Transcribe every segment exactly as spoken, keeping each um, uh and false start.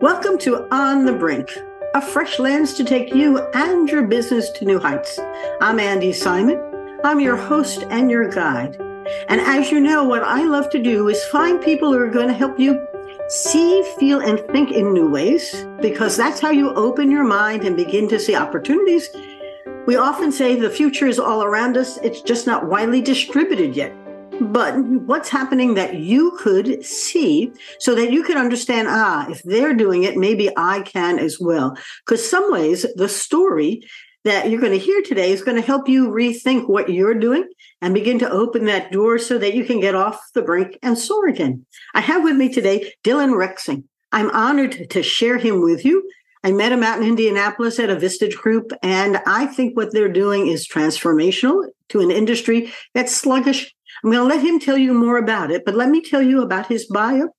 Welcome to On the Brink, a fresh lens to take you and your business to new heights. I'm Andy Simon. I'm your host and your guide. And as you know, what I love to do is find people who are going to help you see, feel, and think in new ways, because that's how you open your mind and begin to see opportunities. We often say the future is all around us. It's just not widely distributed yet. But what's happening that you could see so that you can understand, ah, if they're doing it, maybe I can as well. Because some ways the story that you're going to hear today is going to help you rethink what you're doing and begin to open that door so that you can get off the brink and soar again. I have with me today Dylan Rexing. I'm honored to share him with you. I met him out in Indianapolis at a Vistage group, and I think what they're doing is transformational to an industry that's sluggish. I'm going to let him tell you more about it, but let me tell you about his bio.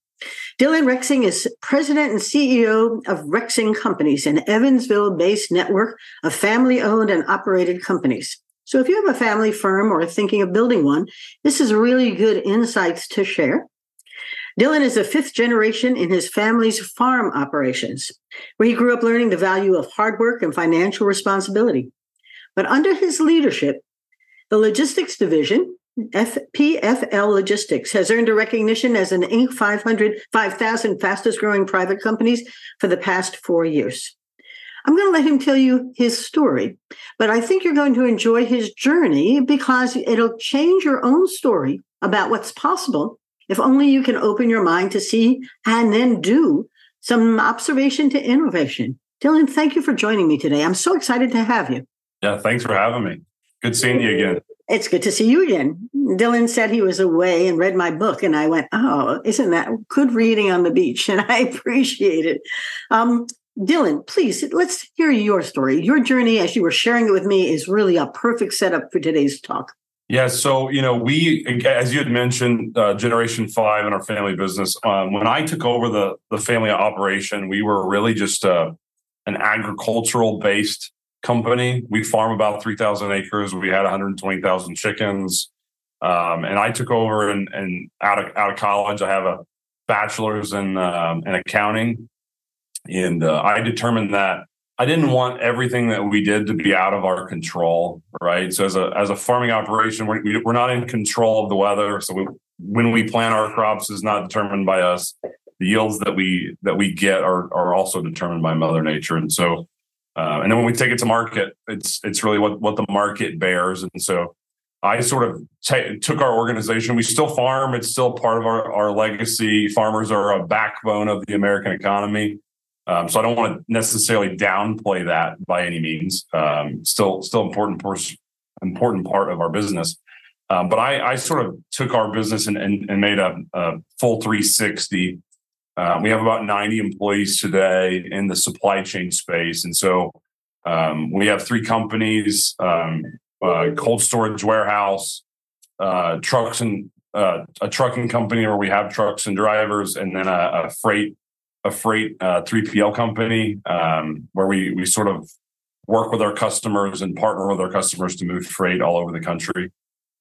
Dylan Rexing is president and C E O of Rexing Companies, an Evansville-based network of family-owned and operated companies. So if you have a family firm or are thinking of building one, this is really good insights to share. Dylan is the fifth generation in his family's farm operations, where he grew up learning the value of hard work and financial responsibility. But under his leadership, the logistics division, F P F L Logistics, has earned a recognition as an Inc five hundred, five thousand fastest growing private companies for the past four years. I'm going to let him tell you his story, but I think you're going to enjoy his journey because it'll change your own story about what's possible if only you can open your mind to see and then do some observation to innovation. Dylan, thank you for joining me today. I'm so excited to have you. Yeah, thanks for having me. Good seeing you again. It's good to see you again. Dylan said he was away and read my book, and I went, oh, isn't that good reading on the beach? And I appreciate it. Um, Dylan, please, let's hear your story. Your journey, as you were sharing it with me, is really a perfect setup for today's talk. Yeah, so, you know, we, as you had mentioned, uh, Generation five in our family business, um, when I took over the, the family operation, we were really just uh, an agricultural-based company. We farm about three thousand acres. We had one hundred twenty thousand chickens. Um, and I took over and, and out of out of college, I have a bachelor's in, um, in accounting. And uh, I determined that I didn't want everything that we did to be out of our control, right? So as a as a farming operation, we're, we're not in control of the weather. So we, when we plant our crops is not determined by us. The yields that we that we get are are also determined by Mother Nature. And so Uh, and then when we take it to market, it's it's really what, what the market bears. And so I sort of t- took our organization. We still farm. It's still part of our, our legacy. Farmers are a backbone of the American economy. Um, so I don't want to necessarily downplay that by any means. Um, still still important, pers- important part of our business. Um, but I, I sort of took our business and, and, and made a, a full three sixty. Uh, we have about ninety employees today in the supply chain space. And so um, we have three companies, um, uh, cold storage warehouse, uh, trucks and uh, a trucking company where we have trucks and drivers, and then a, a freight a freight uh, three P L company um, where we, we sort of work with our customers and partner with our customers to move freight all over the country.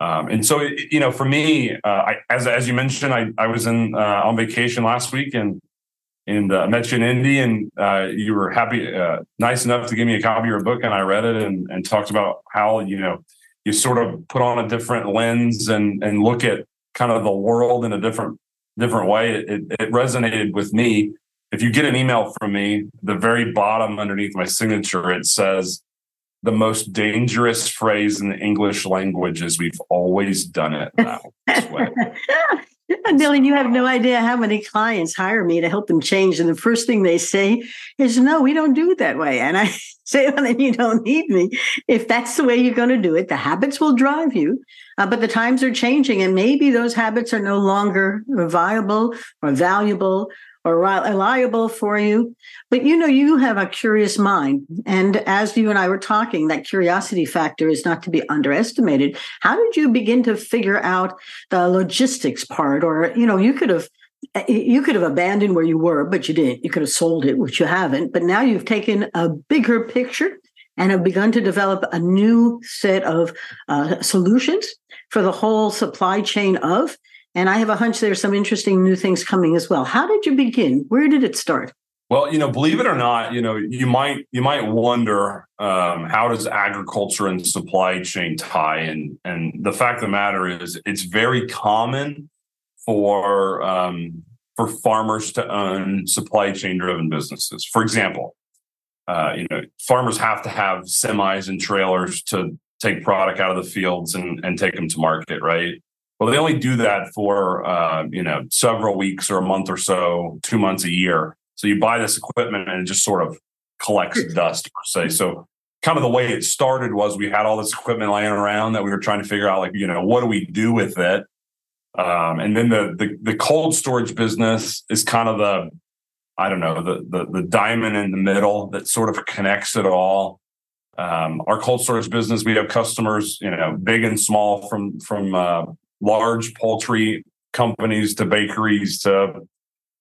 Um, and so, you know, for me, uh, I, as as you mentioned, I, I was in uh, on vacation last week and and uh, met you in Indy, and uh, you were happy, uh, nice enough to give me a copy of your book, and I read it and, and talked about how, you know, you sort of put on a different lens and and look at kind of the world in a different different way. It, it resonated with me. If you get an email from me, the very bottom underneath my signature, it says, the most dangerous phrase in the English language is we've always done it that way. Dylan, you have no idea how many clients hire me to help them change. And the first thing they say is, no, we don't do it that way. And I say, well, then you don't need me. If that's the way you're going to do it, the habits will drive you. Uh, but the times are changing, and maybe those habits are no longer viable or valuable or reliable for you. But, you know, you have a curious mind. And as you and I were talking, that curiosity factor is not to be underestimated. How did you begin to figure out the logistics part? Or, you know, you could have you could have abandoned where you were, but you didn't. You could have sold it, which you haven't. But now you've taken a bigger picture and have begun to develop a new set of uh, solutions for the whole supply chain of. And I have a hunch there's some interesting new things coming as well. How did you begin? Where did it start? Well, you know, believe it or not, you know, you might you might wonder um, how does agriculture and supply chain tie in? And the fact of the matter is, it's very common for um, for farmers to own supply chain driven businesses. For example, uh, you know, farmers have to have semis and trailers to take product out of the fields and, and take them to market, right? Well, they only do that for uh, you know several weeks or a month or so, two months a year. So you buy this equipment and it just sort of collects dust, per se. So kind of the way it started was we had all this equipment laying around that we were trying to figure out, like, you know, what do we do with it? Um, and then the, the the cold storage business is kind of the, I don't know, the the, the diamond in the middle that sort of connects it all. Um, our cold storage business, we have customers, you know, big and small, from from uh, large poultry companies to bakeries to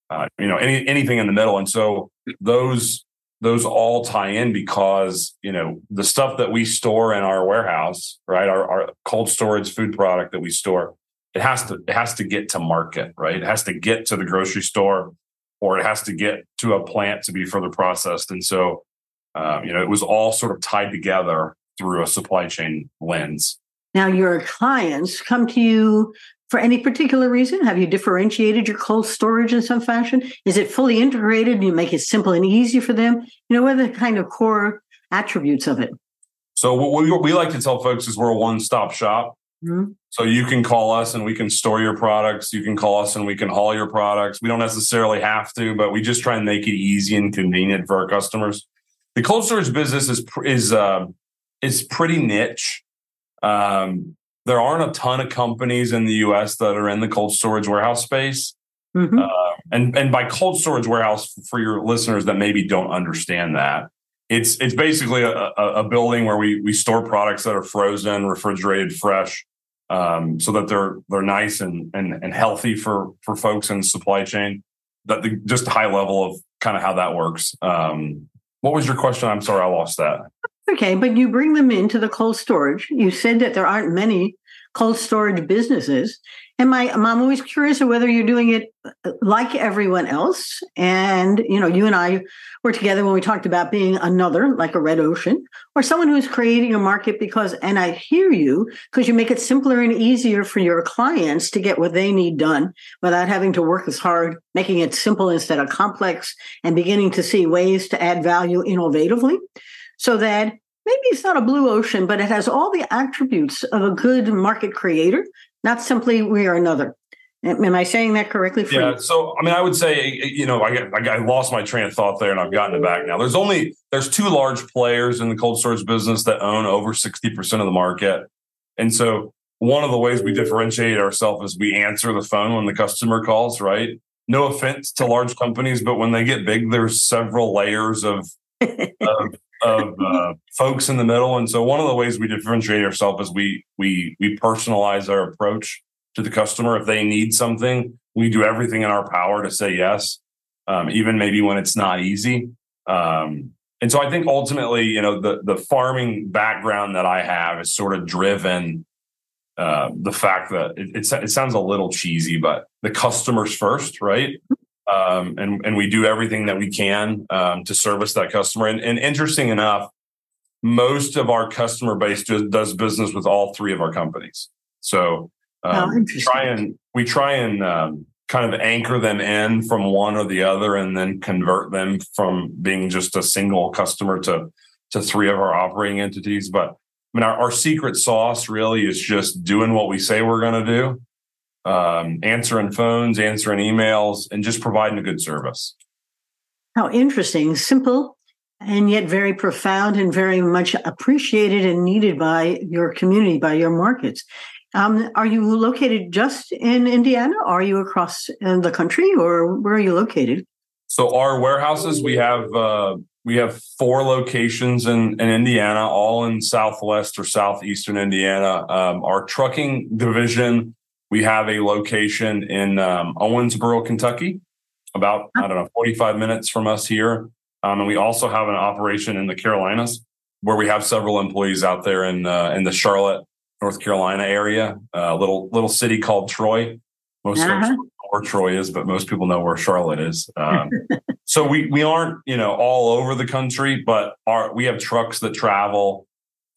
Uh, you know, any, anything in the middle. And so those those all tie in because, you know, the stuff that we store in our warehouse, right, our, our cold storage food product that we store, it has to it has to get to market, right? It has to get to the grocery store, or it has to get to a plant to be further processed. And so, um, you know, it was all sort of tied together through a supply chain lens. Now, your clients come to you for any particular reason? Have you differentiated your cold storage in some fashion? Is it fully integrated? Do you make it simple and easy for them? You know, what are the kind of core attributes of it? So what we, what we like to tell folks is we're a one-stop shop. Mm-hmm. So you can call us and we can store your products. You can call us and we can haul your products. We don't necessarily have to, but we just try and make it easy and convenient for our customers. The cold storage business is is uh, is pretty niche. Um, There aren't a ton of companies in the U S that are in the cold storage warehouse space. Mm-hmm. Uh, and, and by cold storage warehouse, for your listeners that maybe don't understand that, it's it's basically a, a building where we we store products that are frozen, refrigerated, fresh, um, so that they're they're nice and and, and healthy for, for folks in the supply chain. That the, just a high level of kind of how that works. Um, what was your question? I'm sorry, I lost that. Okay, but you bring them into the cold storage. You said that there aren't many cold storage businesses. And my I'm always curious of whether you're doing it like everyone else. And, you know, you and I were together when we talked about being another, like a red ocean, or someone who's creating a market because, and I hear you, because you make it simpler and easier for your clients to get what they need done without having to work as hard, making it simple instead of complex, and beginning to see ways to add value innovatively. So that maybe it's not a blue ocean, but it has all the attributes of a good market creator, not simply we are another. Am I saying that correctly for yeah, you? So, I mean, I would say, you know, I, got, I lost my train of thought there and I've gotten it back now. There's only, there's two large players in the cold storage business that own over sixty percent of the market. And so one of the ways we differentiate ourselves is we answer the phone when the customer calls, right? No offense to large companies, but when they get big, there's several layers of, of of uh, folks in the middle. And so one of the ways we differentiate ourselves is we we we personalize our approach to the customer. If they need something, we do everything in our power to say yes, um, even maybe when it's not easy. Um, and so I think ultimately, you know, the the farming background that I have is sort of driven uh, the fact that it, it, it sounds a little cheesy, but the customer's first, right? Um, and, and we do everything that we can um, to service that customer. And, and interesting enough, most of our customer base do, does business with all three of our companies. So um, oh, we try and we try and um, kind of anchor them in from one or the other, and then convert them from being just a single customer to to three of our operating entities. But I mean, our, our secret sauce really is just doing what we say we're going to do. Um, answering phones, answering emails, and just providing a good service. How interesting. Simple and yet very profound and very much appreciated and needed by your community, by your markets. Um, are you located just in Indiana? Are you across the country, or where are you located? So our warehouses, we have uh, we have four locations in, in Indiana, all in southwest or southeastern Indiana. Um, our trucking division, we have a location in um, Owensboro, Kentucky, about, I don't know, forty-five minutes from us here. Um, and we also have an operation in the Carolinas where we have several employees out there in uh, in the Charlotte, North Carolina area, a uh, little little city called Troy. Most uh-huh. folks where Troy is, but most people know where Charlotte is. Um, so we we aren't, you know, all over the country, but our, we have trucks that travel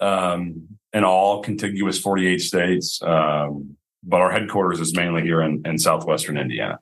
um, in all contiguous forty-eight states. Um, but our headquarters is mainly here in, in southwestern Indiana.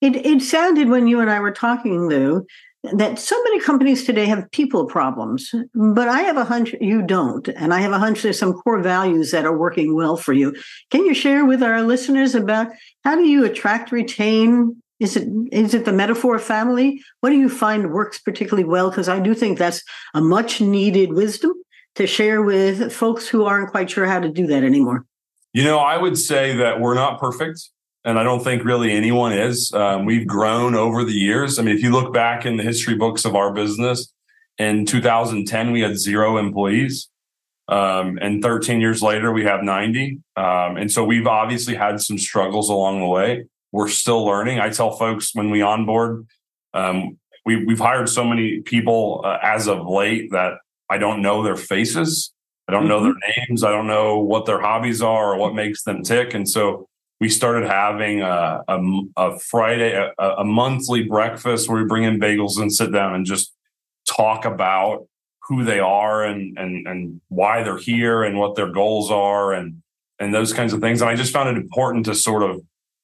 It, it sounded when you and I were talking, Lou, that so many companies today have people problems, but I have a hunch you don't. And I have a hunch there's some core values that are working well for you. Can you share with our listeners about how do you attract, retain? Is it is it the metaphor of family? What do you find works particularly well? Because I do think that's a much needed wisdom to share with folks who aren't quite sure how to do that anymore. You know, I would say that we're not perfect. And I don't think really anyone is. Um, we've grown over the years. I mean, if you look back in the history books of our business, in two thousand ten, we had zero employees. Um, and thirteen years later, we have ninety. Um, and so we've obviously had some struggles along the way. We're still learning. I tell folks when we onboard, um, we, we've hired so many people uh, as of late that I don't know their faces. I don't know their names. I don't know what their hobbies are or what makes them tick. And so we started having a, a, a Friday, a, a monthly breakfast where we bring in bagels and sit down and just talk about who they are and and and why they're here and what their goals are and and those kinds of things. And I just found it important to sort of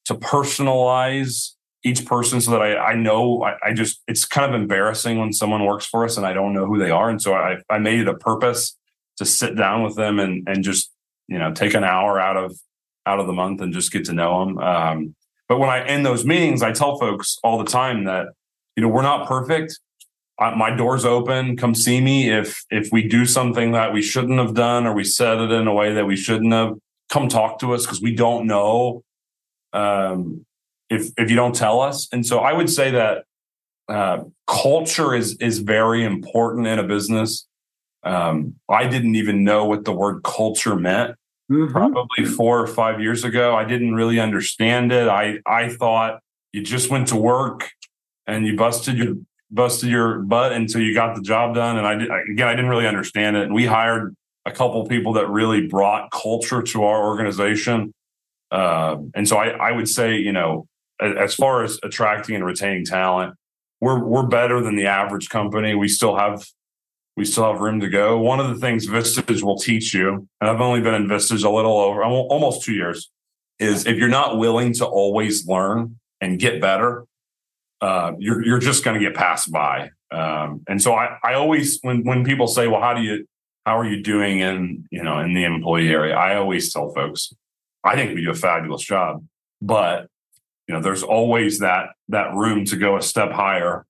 to personalize each person so that I, I know I, I just it's kind of embarrassing when someone works for us and I don't know who they are. And so I I made it a purpose to sit down with them and and just, you know, take an hour out of out of the month and just get to know them. Um, but when I end those meetings, I tell folks all the time that, you know, we're not perfect. I, my door's open. Come see me. If, if we do something that we shouldn't have done, or we said it in a way that we shouldn't have, come talk to us. Cause we don't know, um, if, if you don't tell us. And so I would say that, uh, culture is, is very important in a business. Um, I didn't even know what the word culture meant. Mm-hmm. Probably four or five years ago. I didn't really understand it. I, I thought you just went to work and you busted your busted your butt until you got the job done. And I, did, I again, I didn't really understand it. And we hired a couple people that really brought culture to our organization. Uh, and so I, I would say, you know, as far as attracting and retaining talent, we're we're better than the average company. We still have. We still have room to go. One of the things Vistage will teach you, and I've only been in Vistage a little over, almost two years, is if you're not willing to always learn and get better, uh, you're you're just going to get passed by. Um, and so I I always, when when people say, well, how do you how are you doing in you know in the employee area? I always tell folks, I think we do a fabulous job, but you know there's always that that room to go a step higher.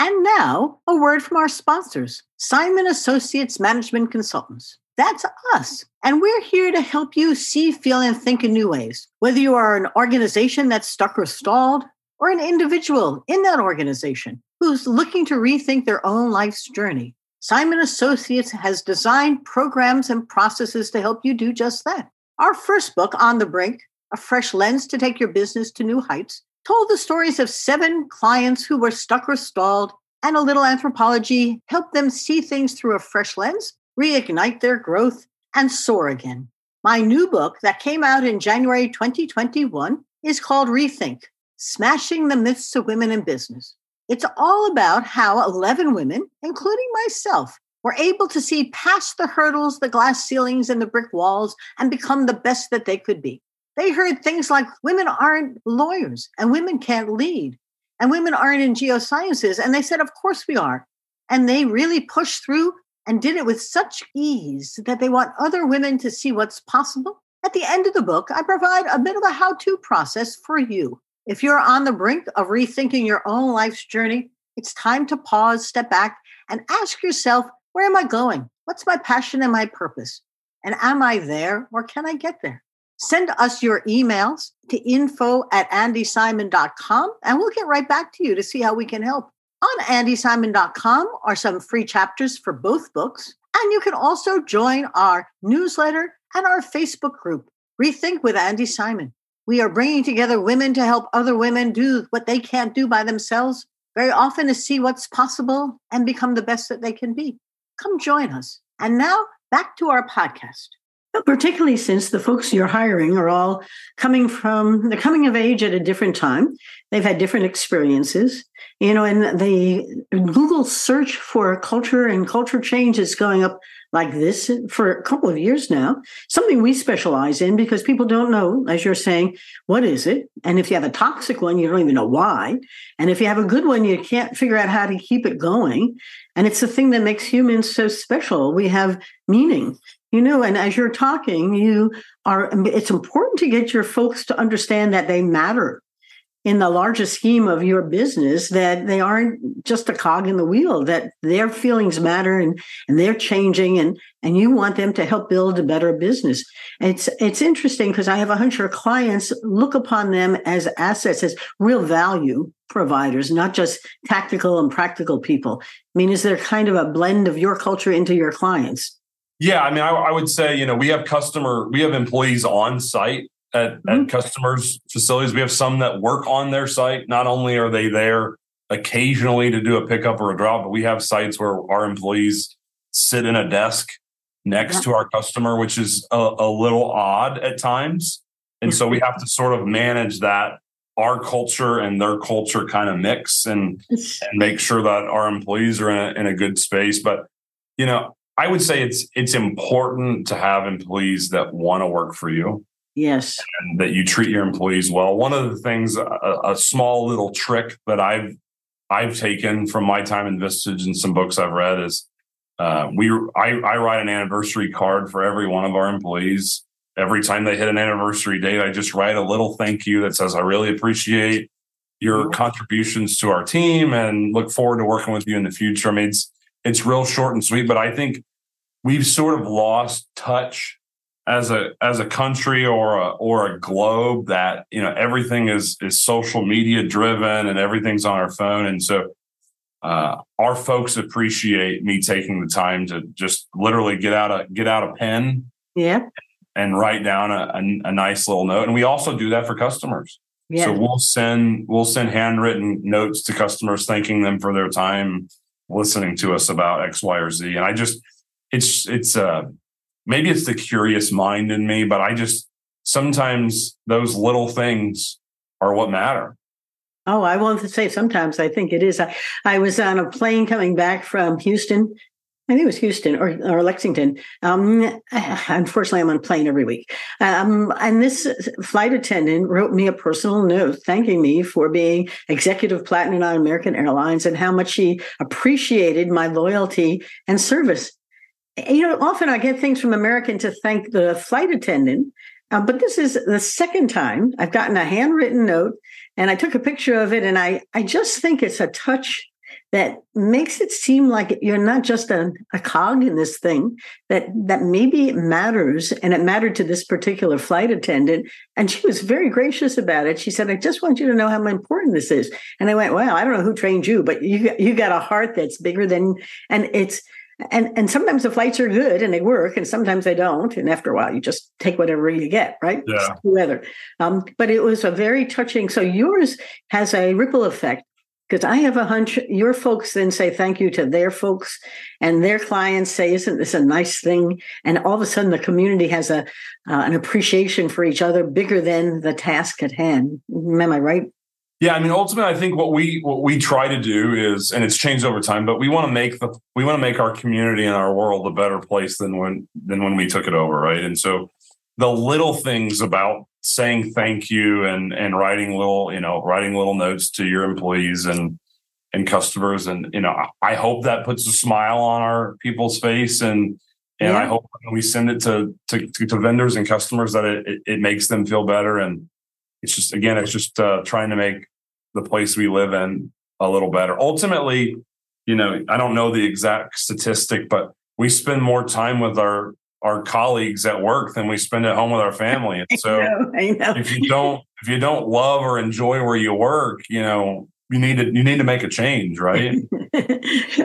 And now, a word from our sponsors, Simon Associates Management Consultants. That's us. And we're here to help you see, feel, and think in new ways. Whether you are an organization that's stuck or stalled, or an individual in that organization who's looking to rethink their own life's journey, Simon Associates has designed programs and processes to help you do just that. Our first book, On the Brink: A Fresh Lens to Take Your Business to New Heights, told the stories of seven clients who were stuck or stalled, and a little anthropology helped them see things through a fresh lens, reignite their growth, and soar again. My new book that came out in January twenty twenty-one is called Rethink: Smashing the Myths of Women in Business. It's all about how eleven women, including myself, were able to see past the hurdles, the glass ceilings, and the brick walls, and become the best that they could be. They heard things like women aren't lawyers and women can't lead and women aren't in geosciences. And they said, of course we are. And they really pushed through and did it with such ease that they want other women to see what's possible. At the end of the book, I provide a bit of a how-to process for you. If you're on the brink of rethinking your own life's journey, it's time to pause, step back, and ask yourself, where am I going? What's my passion and my purpose? And am I there or can I get there? Send us your emails to info at andy simon dot com, and we'll get right back to you to see how we can help. On andy simon dot com are some free chapters for both books, and you can also join our newsletter and our Facebook group, Rethink with Andy Simon. We are bringing together women to help other women do what they can't do by themselves, very often to see what's possible and become the best that they can be. Come join us. And now, back to our podcast. particularly since the folks you're hiring are all coming from, they're coming of age at a different time. They've had different experiences, you know, and the Google search for culture and culture change is going up like this for a couple of years now, something we specialize in because people don't know, as you're saying, what is it? And if you have a toxic one, you don't even know why. And if you have a good one, you can't figure out how to keep it going. And it's the thing that makes humans so special. We have meaning. You know, and as you're talking, you are, it's important to get your folks to understand that they matter in the larger scheme of your business, that they aren't just a cog in the wheel, that their feelings matter and, and they're changing and, and you want them to help build a better business. It's, it's interesting because I have a hunch your clients look upon them as assets, as real value providers, not just tactical and practical people. I mean, is there kind of a blend of your culture into your clients? Yeah, I mean, I, I would say, you know, we have customer, we have employees on site at, mm-hmm. at customers' facilities. We have some that work on their site. Not only are they there occasionally to do a pickup or a drop, but we have sites where our employees sit in a desk next yeah. to our customer, which is a, a little odd at times. And yeah. so we have to sort of manage that, our culture and their culture kind of mix and, and make sure that our employees are in a, in a good space. But, you know, I would say it's it's important to have employees that want to work for you. Yes. And that you treat your employees well. One of the things, a, a small little trick that I've I've taken from my time in Vistage and some books I've read is uh, we I, I write an anniversary card for every one of our employees. Every time they hit an anniversary date, I just write a little thank you that says, I really appreciate your contributions to our team and look forward to working with you in the future. I mean, it's It's real short and sweet, but I think we've sort of lost touch as a as a country or a or a globe that, you know, everything is is social media driven and everything's on our phone. And so uh, our folks appreciate me taking the time to just literally get out a get out a pen, yeah, and write down a, a, a nice little note. And we also do that for customers. Yeah. So we'll send we'll send handwritten notes to customers, thanking them for their time listening to us about X, Y, or Z. And I just, it's, it's, uh, maybe it's the curious mind in me, but I just, sometimes those little things are what matter. Oh, I want to say sometimes I think it is. I, I was on a plane coming back from Houston. I think it was Houston or, or Lexington. Um, unfortunately, I'm on a plane every week. Um, and this flight attendant wrote me a personal note thanking me for being executive platinum on American Airlines and how much she appreciated my loyalty and service. You know, often I get things from American to thank the flight attendant, uh, but this is the second time I've gotten a handwritten note, and I took a picture of it, and I, I just think it's a touch that makes it seem like you're not just a, a cog in this thing, that that maybe it matters, and it mattered to this particular flight attendant. And she was very gracious about it. She said, I just want you to know how important this is. And I went, wow, I don't know who trained you, but you, you got a heart that's bigger than, and it's, and, and sometimes the flights are good and they work, and sometimes they don't. And after a while, you just take whatever you get, right? Yeah. Whether. Um, but it was a very touching. So yours has a ripple effect. Because I have a hunch your folks then say thank you to their folks, and their clients say, isn't this a nice thing? And all of a sudden the community has a uh, an appreciation for each other bigger than the task at hand. Am I right? Yeah, I mean, ultimately, I think what we what we try to do is, and it's changed over time, but we want to make the we want to make our community and our world a better place than when than when we took it over, right? And so the little things about saying thank you and and writing little, you know, writing little notes to your employees and and customers. And, you know, I hope that puts a smile on our people's face. And and yeah. I hope when we send it to, to, to vendors and customers that it, it makes them feel better. And it's just, again, it's just uh, trying to make the place we live in a little better. Ultimately, you know, I don't know the exact statistic, but we spend more time with our our colleagues at work than we spend at home with our family. And so I know, I know. if you don't, if you don't love or enjoy where you work, you know, you need to, you need to make a change, right?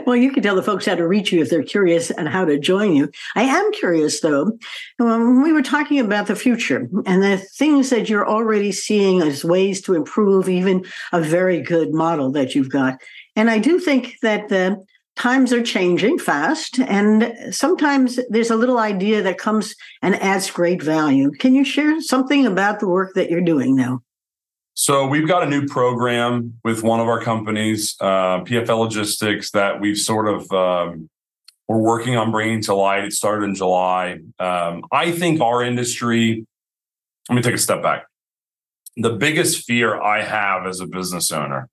Well, you can tell the folks how to reach you if they're curious and how to join you. I am curious though, when we were talking about the future and the things that you're already seeing as ways to improve even a very good model that you've got. And I do think that the times are changing fast, and sometimes there's a little idea that comes and adds great value. Can you share something about the work that you're doing now? So we've got a new program with one of our companies, uh, P F L Logistics, that we've sort of, um, we're working on bringing to light. It started in July. Um, I think our industry, let me take a step back. The biggest fear I have as a business owner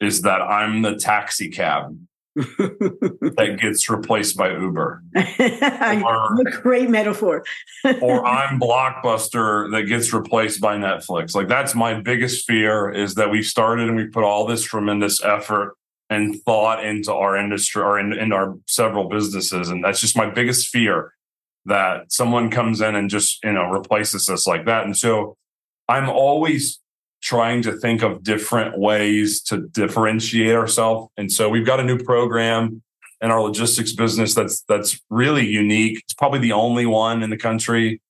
is that I'm the taxi cab that gets replaced by Uber. Or, a great metaphor. Or I'm Blockbuster that gets replaced by Netflix. Like, that's my biggest fear, is that we've started and we put all this tremendous effort and thought into our industry or in, in our several businesses. And that's just my biggest fear, that someone comes in and just, you know, replaces us like that. And so I'm always trying to think of different ways to differentiate ourselves. And so we've got a new program in our logistics business that's that's really unique. It's probably the only one in the country.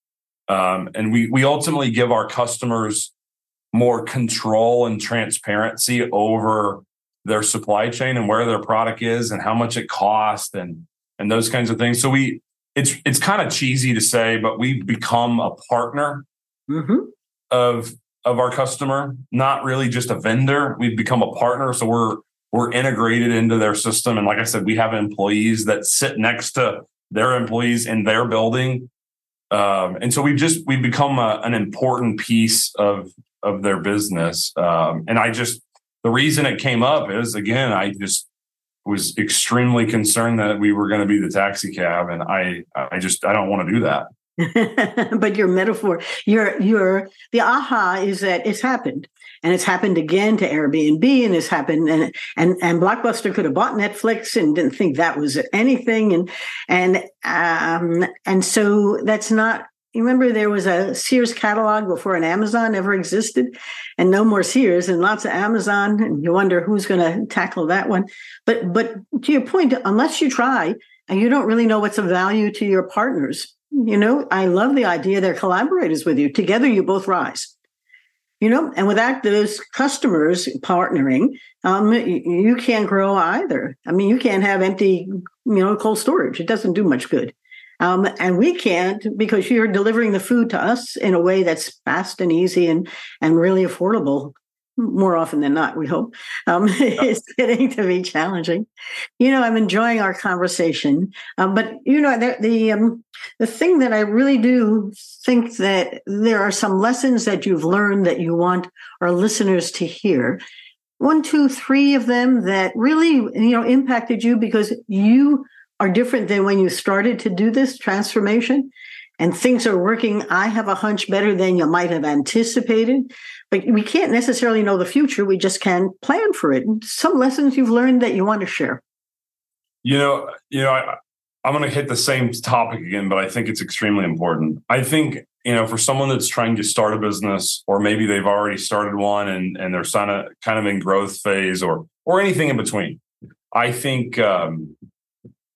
Um, and we we ultimately give our customers more control and transparency over their supply chain and where their product is and how much it costs and and those kinds of things. So we it's it's kind of cheesy to say, but we've become a partner mm-hmm. of of our customer, not really just a vendor. We've become a partner. So we're, we're integrated into their system. And like I said, we have employees that sit next to their employees in their building. Um, and so we've just, we've become a, an important piece of, of their business. Um, and I just, the reason it came up is, again, I just was extremely concerned that we were going to be the taxi cab. And I, I just, I don't want to do that. But your metaphor, your your the aha is that it's happened, and it's happened again to Airbnb, and it's happened, and and and Blockbuster could have bought Netflix and didn't think that was anything, and and um and so that's not. You remember there was a Sears catalog before an Amazon ever existed, and no more Sears and lots of Amazon, and you wonder who's going to tackle that one. But but to your point, unless you try, and you don't really know what's of value to your partners. You know, I love the idea they're collaborators with you. Together, you both rise. You know, and without those customers partnering, um, you can't grow either. I mean, you can't have empty, you know, cold storage. It doesn't do much good. Um, and we can't, because you're delivering the food to us in a way that's fast and easy and and really affordable. More often than not, we hope. Um, it's getting to be challenging. You know, I'm enjoying our conversation. Um, but, you know, the the, um, the thing that I really do think that there are some lessons that you've learned that you want our listeners to hear. One, two, three of them that really, you know, impacted you because you are different than when you started to do this transformation. And things are working, I have a hunch, better than you might have anticipated. But we can't necessarily know the future. We just can plan for it. Some lessons you've learned that you want to share. You know, you know, I, I'm going to hit the same topic again, but I think it's extremely important. I think, you know, for someone that's trying to start a business, or maybe they've already started one and, and they're kind of kind of in growth phase or or anything in between, I think um,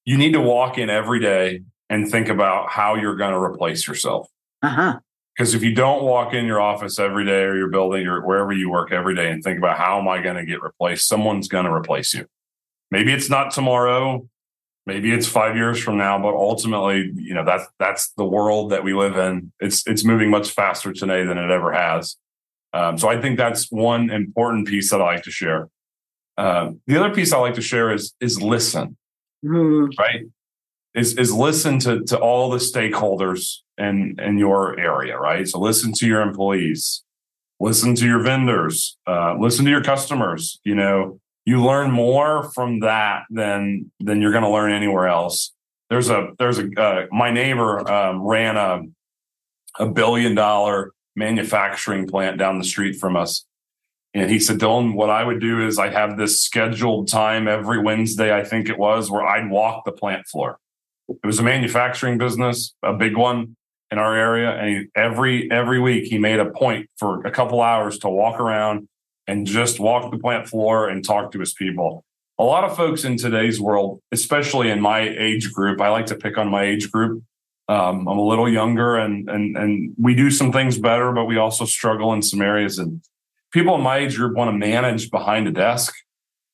you need to walk in every day and think about how you're going to replace yourself. Uh-huh. Because if you don't walk in your office every day or your building or wherever you work every day and think about how am I going to get replaced, someone's going to replace you. Maybe it's not tomorrow. Maybe it's five years from now. But ultimately, you know, that's that's the world that we live in. It's it's moving much faster today than it ever has. Um, so I think that's one important piece that I like to share. Uh, the other piece I like to share is is listen. Mm-hmm. Right. Is is listen to, to all the stakeholders in, in your area, right? So listen to your employees, listen to your vendors, uh, listen to your customers. You know, you learn more from that than than you're going to learn anywhere else. There's a there's a uh, my neighbor um, ran a a billion dollar manufacturing plant down the street from us. And he said, Dylan, what I would do is I have this scheduled time every Wednesday, I think it was, where I'd walk the plant floor. It was a manufacturing business, a big one in our area. And he, every every week he made a point for a couple hours to walk around and just walk the plant floor and talk to his people. A lot of folks in today's world, especially in my age group, I like to pick on my age group. Um, I'm a little younger and and and we do some things better, but we also struggle in some areas. And people in my age group want to manage behind a desk.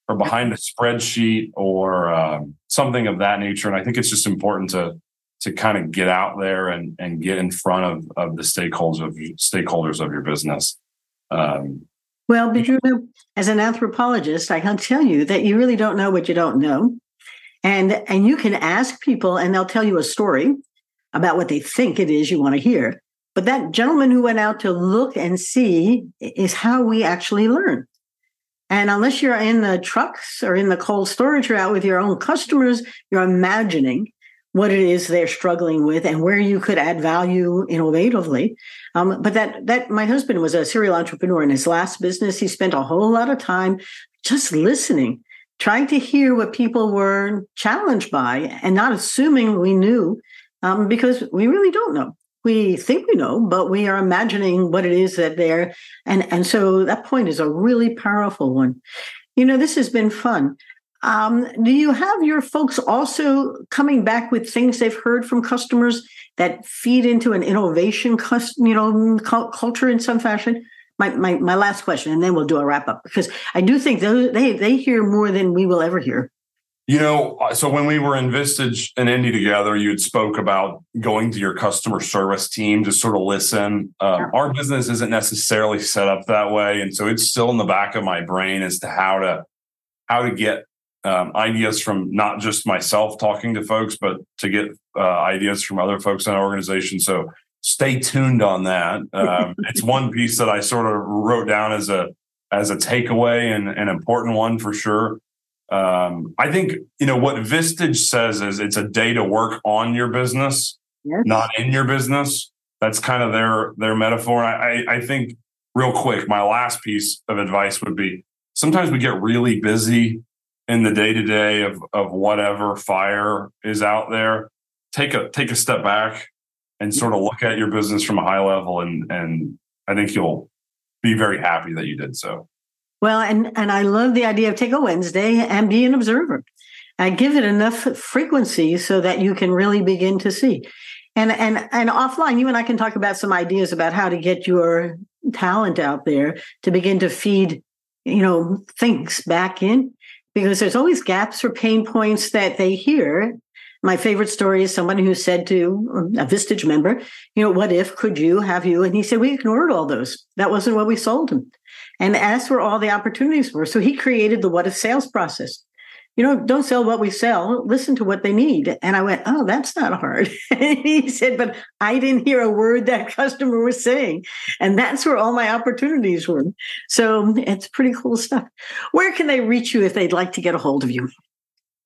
or behind a spreadsheet or um, something of that nature. And I think it's just important to to kind of get out there and, and get in front of, of the stakeholders of stakeholders of your business. Um, well, but you know, as an anthropologist, I can tell you that you really don't know what you don't know. And and you can ask people and they'll tell you a story about what they think it is you want to hear. But that gentleman who went out to look and see is how we actually learn. And unless you're in the trucks or in the cold storage or out with your own customers, you're imagining what it is they're struggling with and where you could add value innovatively. Um, but that that my husband was a serial entrepreneur in his last business. He spent a whole lot of time just listening, trying to hear what people were challenged by and not assuming we knew, um, because we really don't know. We think we know, but we are imagining what it is that they're, and, and so that point is a really powerful one. You know, this has been fun. Um, do you have your folks also coming back with things they've heard from customers that feed into an innovation, you know, culture in some fashion? My, my my last question, and then we'll do a wrap up, because I do think those, they they hear more than we will ever hear. You know, so when we were in Vistage and Indy together, you had spoke about going to your customer service team to sort of listen. Um, yeah. Our business isn't necessarily set up that way, and so it's still in the back of my brain as to how to how to get um, ideas from not just myself talking to folks, but to get uh, ideas from other folks in our organization. So stay tuned on that. Um, it's one piece that I sort of wrote down as a as a takeaway and an important one for sure. Um, I think, you know, what Vistage says is it's a day to work on your business, yes, not in your business. That's kind of their their metaphor. I, I, I think real quick, my last piece of advice would be sometimes we get really busy in the day to day of of whatever fire is out there. Take a take a step back and sort of look at your business from a high level. And, and I think you'll be very happy that you did so. Well, and, and I love the idea of take a Wednesday and be an observer. I give it enough frequency so that you can really begin to see. And, and, and offline, you and I can talk about some ideas about how to get your talent out there to begin to feed, you know, things back in, because there's always gaps or pain points that they hear. My favorite story is someone who said to a Vistage member, you know, what if, could you, have you? And he said, we ignored all those. That wasn't what we sold him. And that's where all the opportunities were. So he created the what if sales process. You know, don't sell what we sell. Listen to what they need. And I went, oh, that's not hard. And he said, but I didn't hear a word that customer was saying. And that's where all my opportunities were. So it's pretty cool stuff. Where can they reach you if they'd like to get a hold of you?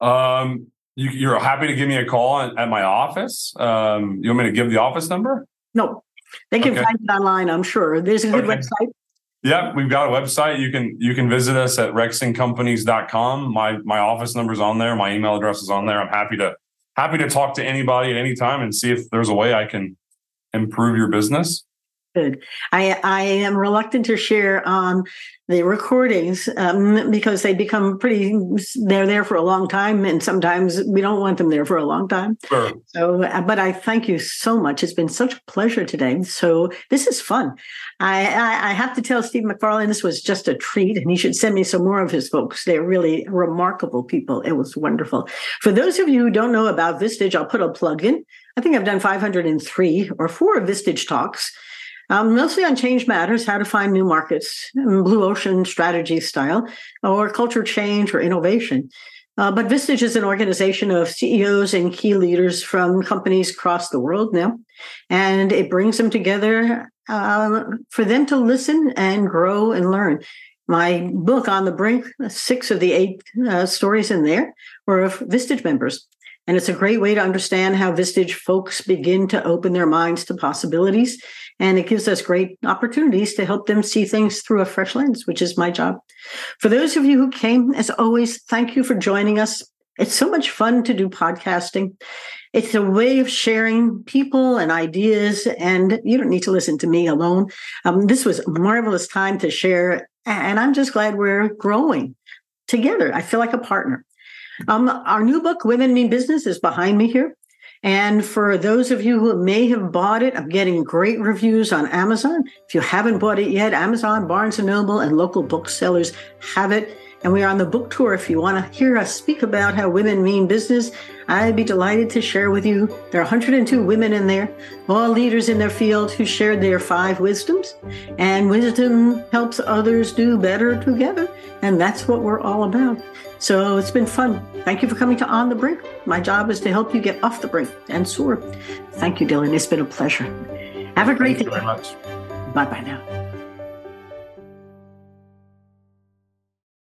Um. You, you're happy to give me a call at, at my office. Um, you want me to give the office number? No, they can okay. find it online. I'm sure there's a good okay. website. Yeah, we've got a website. You can you can visit us at rexing companies dot com. My my office number's on there. My email address is on there. I'm happy to happy to talk to anybody at any time and see if there's a way I can improve your business. Good. I, I am reluctant to share on the recordings um, because they become pretty, they're there for a long time. And sometimes we don't want them there for a long time. Sure. So, but I thank you so much. It's been such a pleasure today. So this is fun. I, I, I have to tell Steve McFarlane, this was just a treat, and he should send me some more of his folks. They're really remarkable people. It was wonderful. For those of you who don't know about Vistage, I'll put a plug in. I think I've done five hundred three or four Vistage talks. Um, mostly on change matters, how to find new markets, blue ocean strategy style, or culture change or innovation. Uh, but Vistage is an organization of C E Os and key leaders from companies across the world now, and it brings them together uh, for them to listen and grow and learn. My book, On the Brink, six of the eight uh, stories in there were of Vistage members. And it's a great way to understand how Vistage folks begin to open their minds to possibilities. And it gives us great opportunities to help them see things through a fresh lens, which is my job. For those of you who came, as always, thank you for joining us. It's so much fun to do podcasting. It's a way of sharing people and ideas, and you don't need to listen to me alone. Um, this was a marvelous time to share, and I'm just glad we're growing together. I feel like a partner. Um, our new book, Women Mean Business, is behind me here. And for those of you who may have bought it, I'm getting great reviews on Amazon. If you haven't bought it yet, Amazon, Barnes and Noble, and local booksellers have it. and we are on the book tour. If you want to hear us speak about how women mean business, I'd be delighted to share with you. There are one hundred two women in there, all leaders in their field who shared their five wisdoms, and wisdom helps others do better together. And that's what we're all about. So it's been fun. Thank you for coming to On the Brink. My job is to help you get off the brink and soar. Thank you, Dylan. It's been a pleasure. Have a great day. Thank you very much. Bye-bye now.